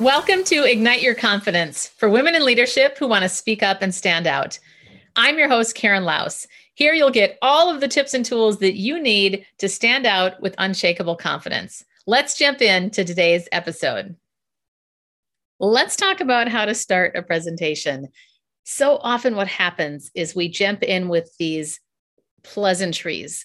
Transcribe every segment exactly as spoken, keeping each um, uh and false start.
Welcome to Ignite Your Confidence for women in leadership who want to speak up and stand out. I'm your host, Karen Laus. Here you'll get all of the tips and tools that you need to stand out with unshakable confidence. Let's jump into today's episode. Let's talk about how to start a presentation. So often what happens is we jump in with these pleasantries.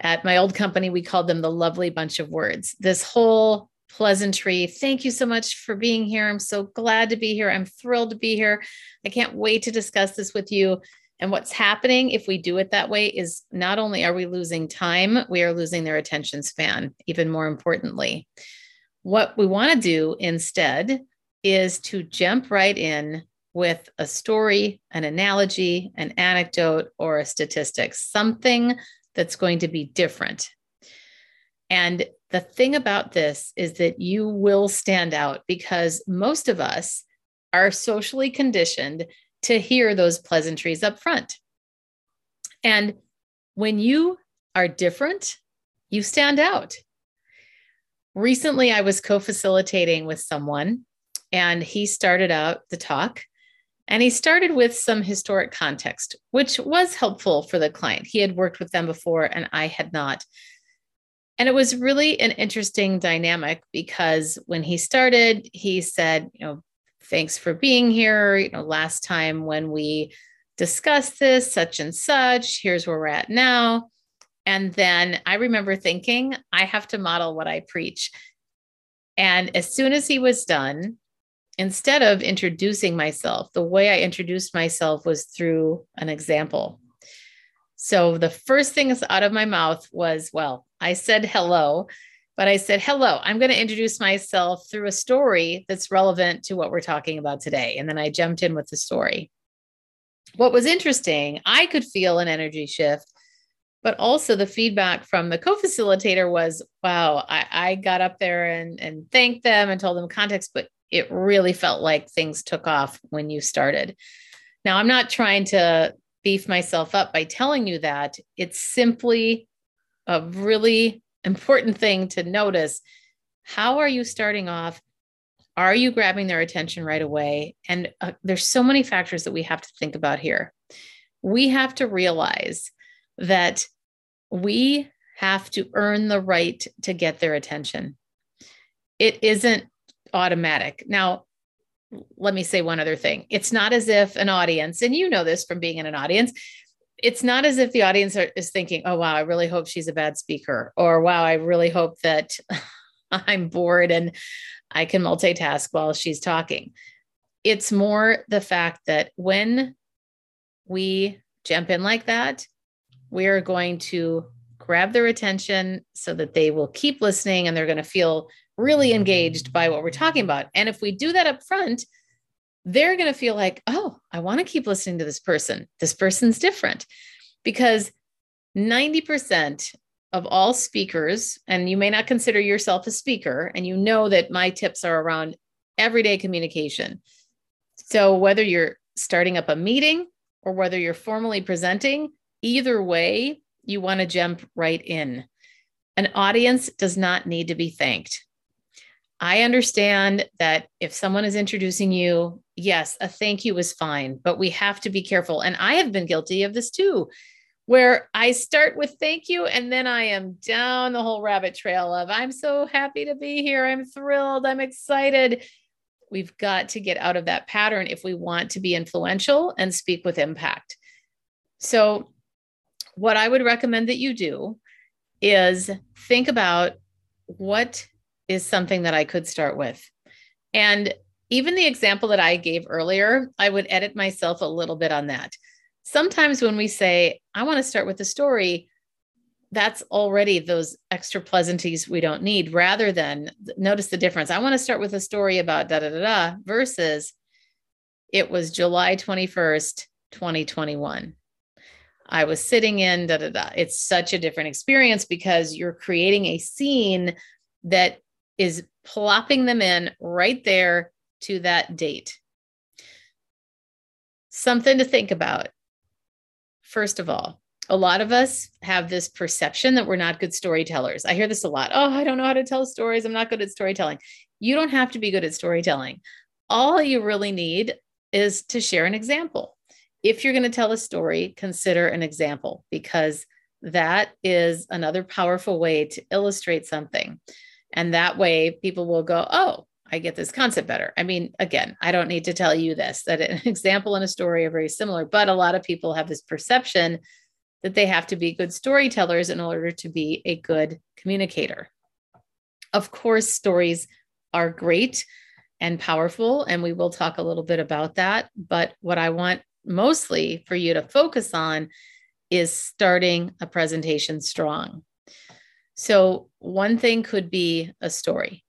At my old company, we called them the lovely bunch of words. This whole pleasantry. Thank you so much for being here. I'm so glad to be here. I'm thrilled to be here. I can't wait to discuss this with you. And what's happening if we do it that way is not only are we losing time, we are losing their attention span, even more importantly. What we want to do instead is to jump right in with a story, an analogy, an anecdote, or a statistic, something that's going to be different. And the thing about this is that you will stand out because most of us are socially conditioned to hear those pleasantries up front. And when you are different, you stand out. Recently, I was co-facilitating with someone, and he started out the talk, and he started with some historic context, which was helpful for the client. He had worked with them before, and I had not. And it was really an interesting dynamic because when he started, he said, you know, thanks for being here. You know, last time when we discussed this, such and such, here's where we're at now. And then I remember thinking, I have to model what I preach. And as soon as he was done, instead of introducing myself, the way I introduced myself was through an example. So the first things out of my mouth was, well, I said hello, but I said, hello, I'm going to introduce myself through a story that's relevant to what we're talking about today. And then I jumped in with the story. What was interesting, I could feel an energy shift, but also the feedback from the co-facilitator was, wow, I, I got up there and, and thanked them and told them context, but it really felt like things took off when you started. Now, I'm not trying to beef myself up by telling you that. It's simply a really important thing to notice. How are you starting off? Are you grabbing their attention right away? And uh, there's so many factors that we have to think about here. We have to realize that we have to earn the right to get their attention. It isn't automatic. Now, let me say one other thing. It's not as if an audience, and you know this from being in an audience, it's not as if the audience are, is thinking, oh, wow, I really hope she's a bad speaker, or wow, I really hope that I'm bored and I can multitask while she's talking. It's more the fact that when we jump in like that, we are going to grab their attention so that they will keep listening and they're going to feel really engaged by what we're talking about. And if we do that up front, they're going to feel like, oh, I want to keep listening to this person. This person's different, because ninety percent of all speakers, and you may not consider yourself a speaker, and you know that my tips are around everyday communication. So whether you're starting up a meeting or whether you're formally presenting, either way, you want to jump right in. An audience does not need to be thanked. I understand that if someone is introducing you, yes, a thank you is fine, but we have to be careful. And I have been guilty of this too, where I start with thank you, and then I am down the whole rabbit trail of, I'm so happy to be here. I'm thrilled. I'm excited. We've got to get out of that pattern if we want to be influential and speak with impact. So what I would recommend that you do is think about what is something that I could start with. And even the example that I gave earlier, I would edit myself a little bit on that. Sometimes when we say, I want to start with a story, that's already those extra pleasantries we don't need, rather than, notice the difference. I want to start with a story about da da da da versus it was July twenty-first, twenty twenty-one. I was sitting in da da da. It's such a different experience because you're creating a scene that is plopping them in right there to that date. Something to think about. First of all, a lot of us have this perception that we're not good storytellers. I hear this a lot. Oh, I don't know how to tell stories. I'm not good at storytelling. You don't have to be good at storytelling. All you really need is to share an example. If you're going to tell a story, consider an example, because that is another powerful way to illustrate something. And that way people will go, oh, I get this concept better. I mean, again, I don't need to tell you this, that an example and a story are very similar, but a lot of people have this perception that they have to be good storytellers in order to be a good communicator. Of course, stories are great and powerful, and we will talk a little bit about that. But what I want mostly for you to focus on is starting a presentation strong. So one thing could be a story.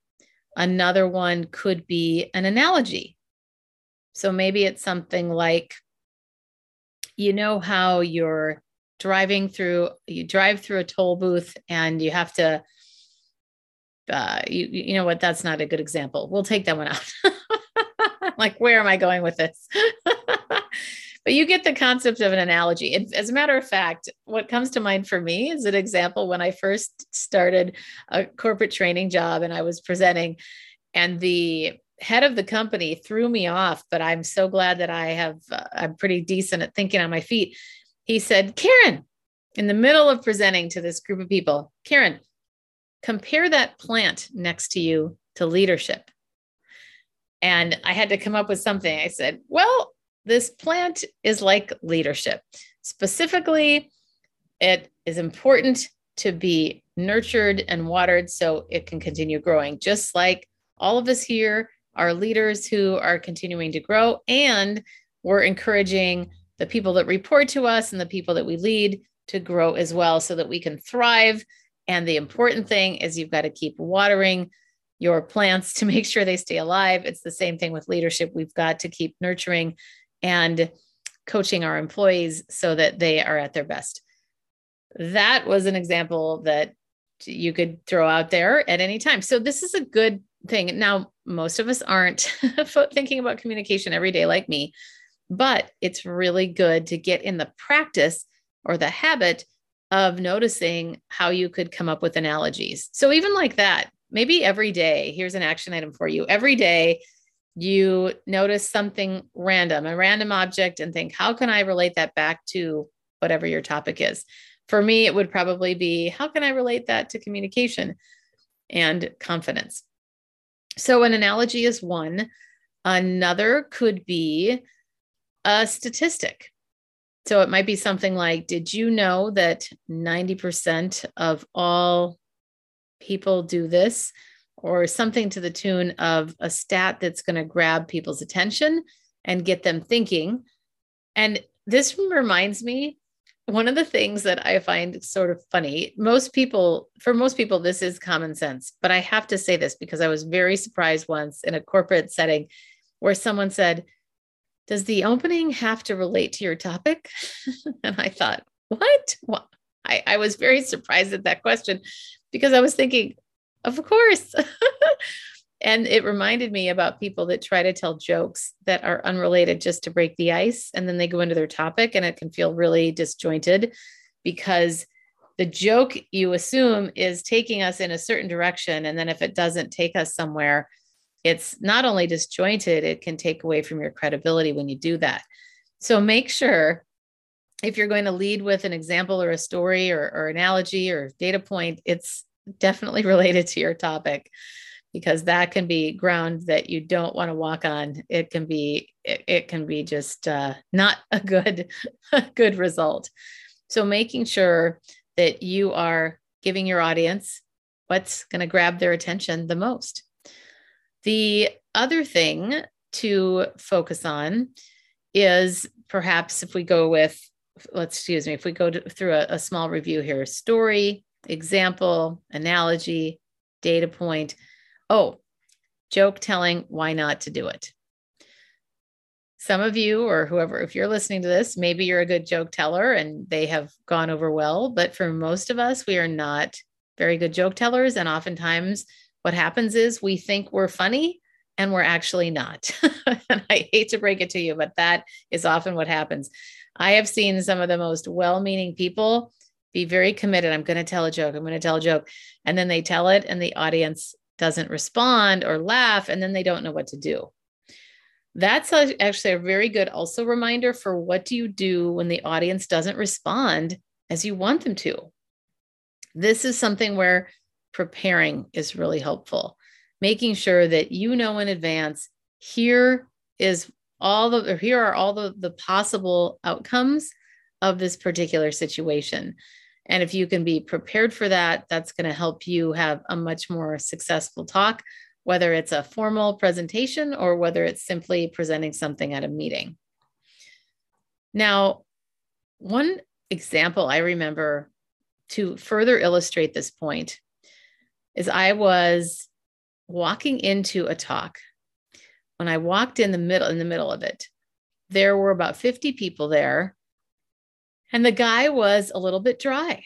Another one could be an analogy. So maybe it's something like, you know how you're driving through, you drive through a toll booth and you have to, uh, you, you know what, that's not a good example. We'll take that one out. Like, where am I going with this? But you get the concept of an analogy. It, as a matter of fact, what comes to mind for me is an example when I first started a corporate training job and I was presenting, and the head of the company threw me off, but I'm so glad that I have, uh, I'm pretty decent at thinking on my feet. He said, Karen, in the middle of presenting to this group of people, Karen, compare that plant next to you to leadership. And I had to come up with something. I said, well, this plant is like leadership. Specifically, it is important to be nurtured and watered so it can continue growing, just like all of us here are leaders who are continuing to grow, and we're encouraging the people that report to us and the people that we lead to grow as well so that we can thrive. And the important thing is you've got to keep watering your plants to make sure they stay alive. It's the same thing with leadership. We've got to keep nurturing and coaching our employees so that they are at their best. That was an example that you could throw out there at any time. So this is a good thing. Now, most of us aren't thinking about communication every day like me, but it's really good to get in the practice or the habit of noticing how you could come up with analogies. So even like that, maybe every day, here's an action item for you. Every day you notice something random, a random object, and think, how can I relate that back to whatever your topic is? For me, it would probably be, how can I relate that to communication and confidence? So an analogy is one. Another could be a statistic. So it might be something like, did you know that ninety percent of all people do this, or something to the tune of a stat that's going to grab people's attention and get them thinking. And this reminds me, one of the things that I find sort of funny, most people, for most people, this is common sense, but I have to say this because I was very surprised once in a corporate setting where someone said, does the opening have to relate to your topic? And I thought, what? what? I, I was very surprised at that question, because I was thinking, of course. And it reminded me about people that try to tell jokes that are unrelated just to break the ice. And then they go into their topic and it can feel really disjointed, because the joke, you assume, is taking us in a certain direction. And then if it doesn't take us somewhere, it's not only disjointed, it can take away from your credibility when you do that. So make sure, if you're going to lead with an example or a story or, or analogy or data point, it's definitely related to your topic, because that can be ground that you don't want to walk on. It can be, it, it can be just uh, not a good, a good result. So making sure that you are giving your audience what's going to grab their attention the most. The other thing to focus on is perhaps if we go with, let's excuse me, if we go to, through a, a small review here, story, example, analogy, data point. Oh, joke telling, why not to do it? Some of you, or whoever, if you're listening to this, maybe you're a good joke teller and they have gone over well, but for most of us, we are not very good joke tellers. And oftentimes what happens is we think we're funny and we're actually not. And I hate to break it to you, but that is often what happens. I have seen some of the most well-meaning people be very committed. I'm going to tell a joke. I'm going to tell a joke. And then they tell it and the audience doesn't respond or laugh, and then they don't know what to do. That's a, actually a very good also reminder for what do you do when the audience doesn't respond as you want them to. This is something where preparing is really helpful, making sure that you know in advance, here is all the, or here are all the, the possible outcomes of this particular situation. And if you can be prepared for that, that's going to help you have a much more successful talk, whether it's a formal presentation or whether it's simply presenting something at a meeting. Now, one example I remember to further illustrate this point is I was walking into a talk. When I walked in the middle, in the middle of it, there were about fifty people there. And the guy was a little bit dry.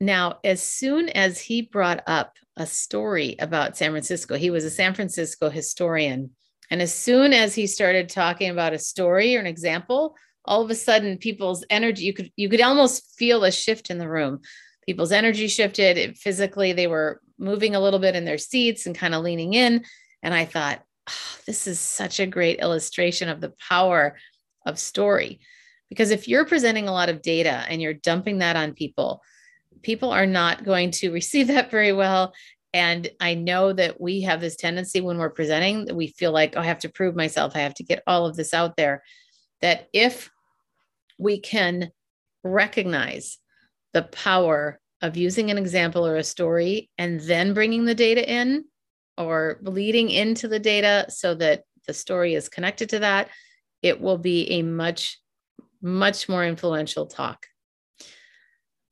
Now, as soon as he brought up a story about San Francisco, he was a San Francisco historian. And as soon as he started talking about a story or an example, all of a sudden people's energy, you could, you could almost feel a shift in the room. People's energy shifted. It, physically, they were moving a little bit in their seats and kind of leaning in. And I thought, oh, this is such a great illustration of the power of story. Because if you're presenting a lot of data and you're dumping that on people, people are not going to receive that very well. And I know that we have this tendency when we're presenting that we feel like, oh, I have to prove myself. I have to get all of this out there. That if we can recognize the power of using an example or a story and then bringing the data in or leading into the data so that the story is connected to that, it will be a much much more influential talk.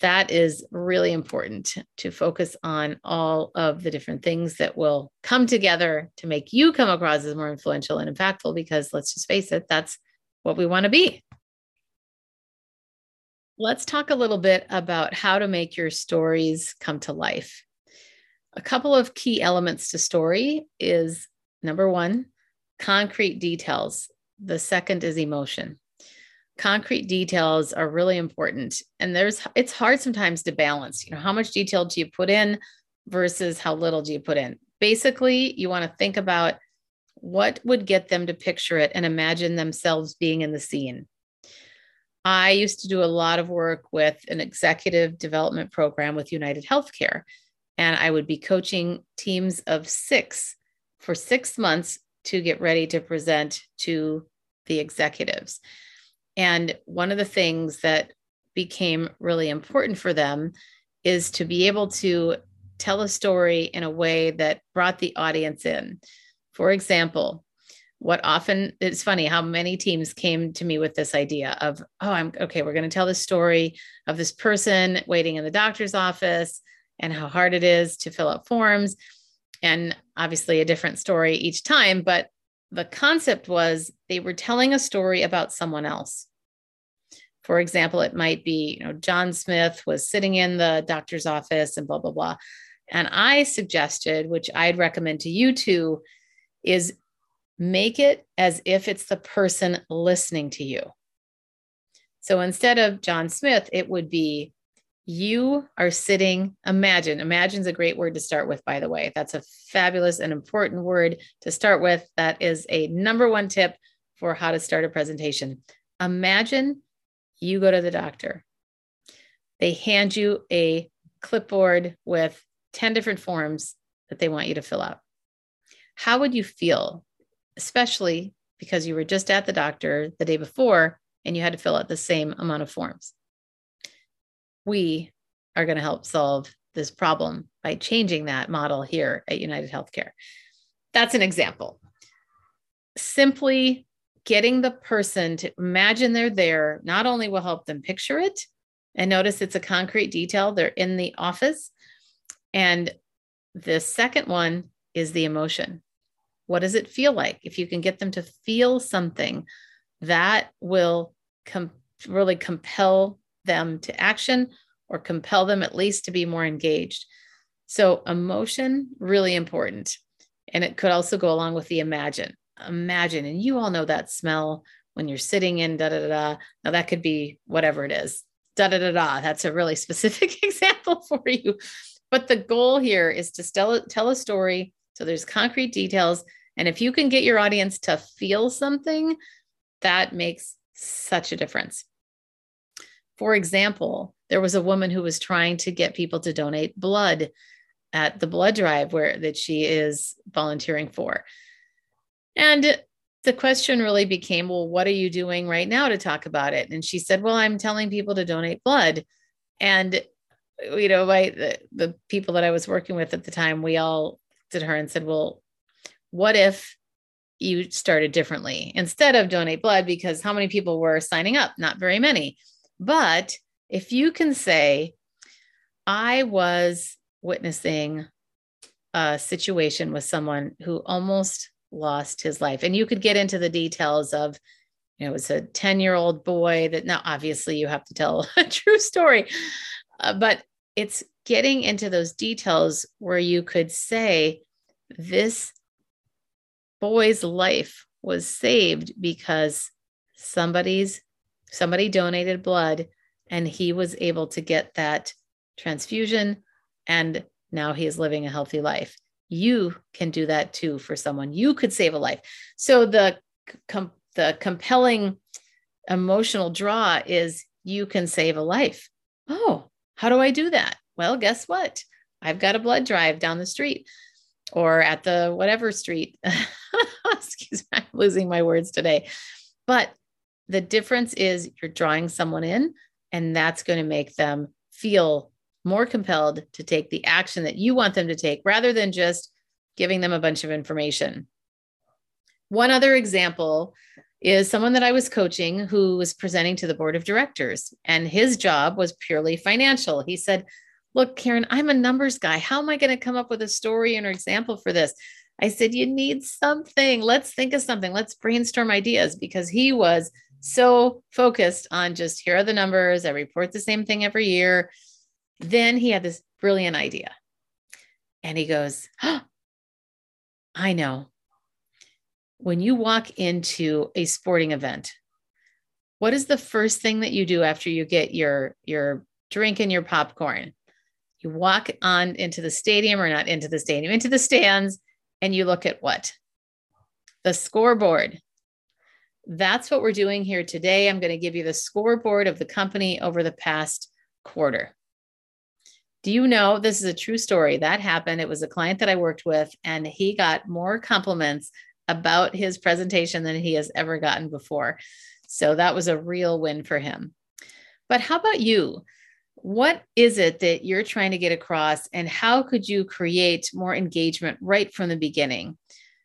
That is really important to focus on all of the different things that will come together to make you come across as more influential and impactful, because let's just face it, that's what we want to be. Let's talk a little bit about how to make your stories come to life. A couple of key elements to story is, number one, concrete details. The second is emotion. Concrete details are really important. And there's, it's hard sometimes to balance, you know, how much detail do you put in versus how little do you put in? Basically, you want to think about what would get them to picture it and imagine themselves being in the scene. I used to do a lot of work with an executive development program with United Healthcare, and I would be coaching teams of six for six months to get ready to present to the executives. And one of the things that became really important for them is to be able to tell a story in a way that brought the audience in. For example, what often, it's funny how many teams came to me with this idea of, oh, I'm okay, we're going to tell the story of this person waiting in the doctor's office and how hard it is to fill out forms. And obviously a different story each time, but the concept was they were telling a story about someone else. For example, it might be, you know, John Smith was sitting in the doctor's office and blah, blah, blah. And I suggested, which I'd recommend to you too, is make it as if it's the person listening to you. So instead of John Smith, it would be, you are sitting, imagine, imagine's a great word to start with, by the way. That's a fabulous and important word to start with. That is a number one tip for how to start a presentation. Imagine you go to the doctor. They hand you a clipboard with ten different forms that they want you to fill out. How would you feel, especially because you were just at the doctor the day before and you had to fill out the same amount of forms? We are going to help solve this problem by changing that model here at United Healthcare. That's an example. Simply getting the person to imagine they're there not only will help them picture it, and notice it's a concrete detail, they're in the office. And the second one is the emotion. What does it feel like? If you can get them to feel something, that will com- really compel them to action or compel them at least to be more engaged. So emotion, really important. And it could also go along with the imagine. Imagine, and you all know that smell when you're sitting in da-da-da-da. Now that could be whatever it is, da-da-da-da. That's a really specific example for you. But the goal here is to tell, tell a story. So there's concrete details. And if you can get your audience to feel something, that makes such a difference. For example, there was a woman who was trying to get people to donate blood at the blood drive where that she is volunteering for. And the question really became, well, what are you doing right now to talk about it? And she said, well, I'm telling people to donate blood. And, you know, I, the, the people that I was working with at the time, we all looked at her and said, well, what if you started differently instead of donate blood? Because how many people were signing up? Not very many. But if you can say, I was witnessing a situation with someone who almost lost his life. And you could get into the details of, you know, it was a ten year old boy that now obviously you have to tell a true story, uh, but it's getting into those details where you could say this boy's life was saved because somebody's, somebody donated blood and he was able to get that transfusion. And now he is living a healthy life. You can do that too for someone. You could save a life. So the com- the compelling emotional draw is you can save a life. Oh, how do I do that? Well, guess what? I've got a blood drive down the street or at the whatever street. Excuse me, I'm losing my words today. But the difference is you're drawing someone in, and that's going to make them feel more compelled to take the action that you want them to take rather than just giving them a bunch of information. One other example is someone that I was coaching who was presenting to the board of directors, and his job was purely financial. He said, look, Karen, I'm a numbers guy. How am I going to come up with a story and an example for this? I said, you need something. Let's think of something. Let's brainstorm ideas, because he was so focused on just here are the numbers. I report the same thing every year. Then he had this brilliant idea and he goes, oh, I know. When you walk into a sporting event, what is the first thing that you do after you get your, your drink and your popcorn? You walk on into the stadium or not into the stadium, into the stands, and you look at what? The scoreboard. That's what we're doing here today. I'm going to give you the scoreboard of the company over the past quarter. Do you know, this is a true story that happened. It was a client that I worked with, and he got more compliments about his presentation than he has ever gotten before. So that was a real win for him. But how about you? What is it that you're trying to get across, and how could you create more engagement right from the beginning?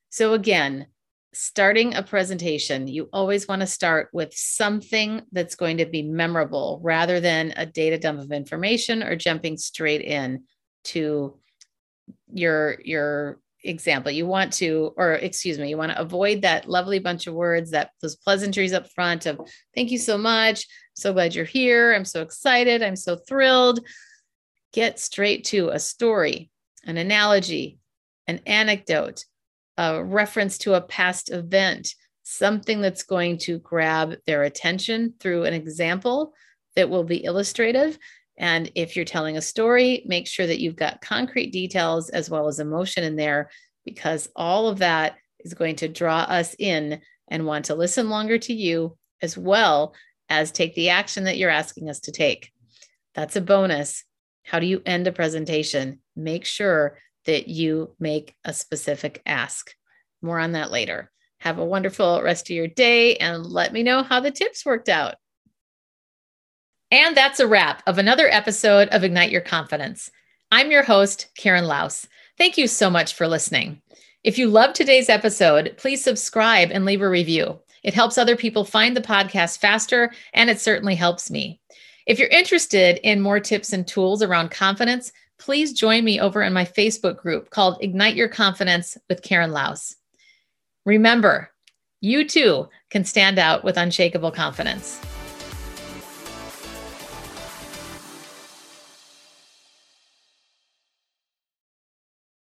So again, starting a presentation, you always want to start with something that's going to be memorable rather than a data dump of information or jumping straight in to your, your example. You want to, or excuse me, you want to avoid that lovely bunch of words, that those pleasantries up front of thank you so much. So glad you're here. I'm so excited. I'm so thrilled. Get straight to a story, an analogy, an anecdote, a reference to a past event, something that's going to grab their attention through an example that will be illustrative. And if you're telling a story, make sure that you've got concrete details as well as emotion in there, because all of that is going to draw us in and want to listen longer to you, as well as take the action that you're asking us to take. That's a bonus. How do you end a presentation? Make sure that you make a specific ask. More on that later. Have a wonderful rest of your day, and let me know how the tips worked out. And that's a wrap of another episode of Ignite Your Confidence. I'm your host, Karen Laus. Thank you so much for listening. If you loved today's episode, please subscribe and leave a review. It helps other people find the podcast faster, and it certainly helps me. If you're interested in more tips and tools around confidence, please join me over in my Facebook group called Ignite Your Confidence with Karen Laus. Remember, you too can stand out with unshakable confidence.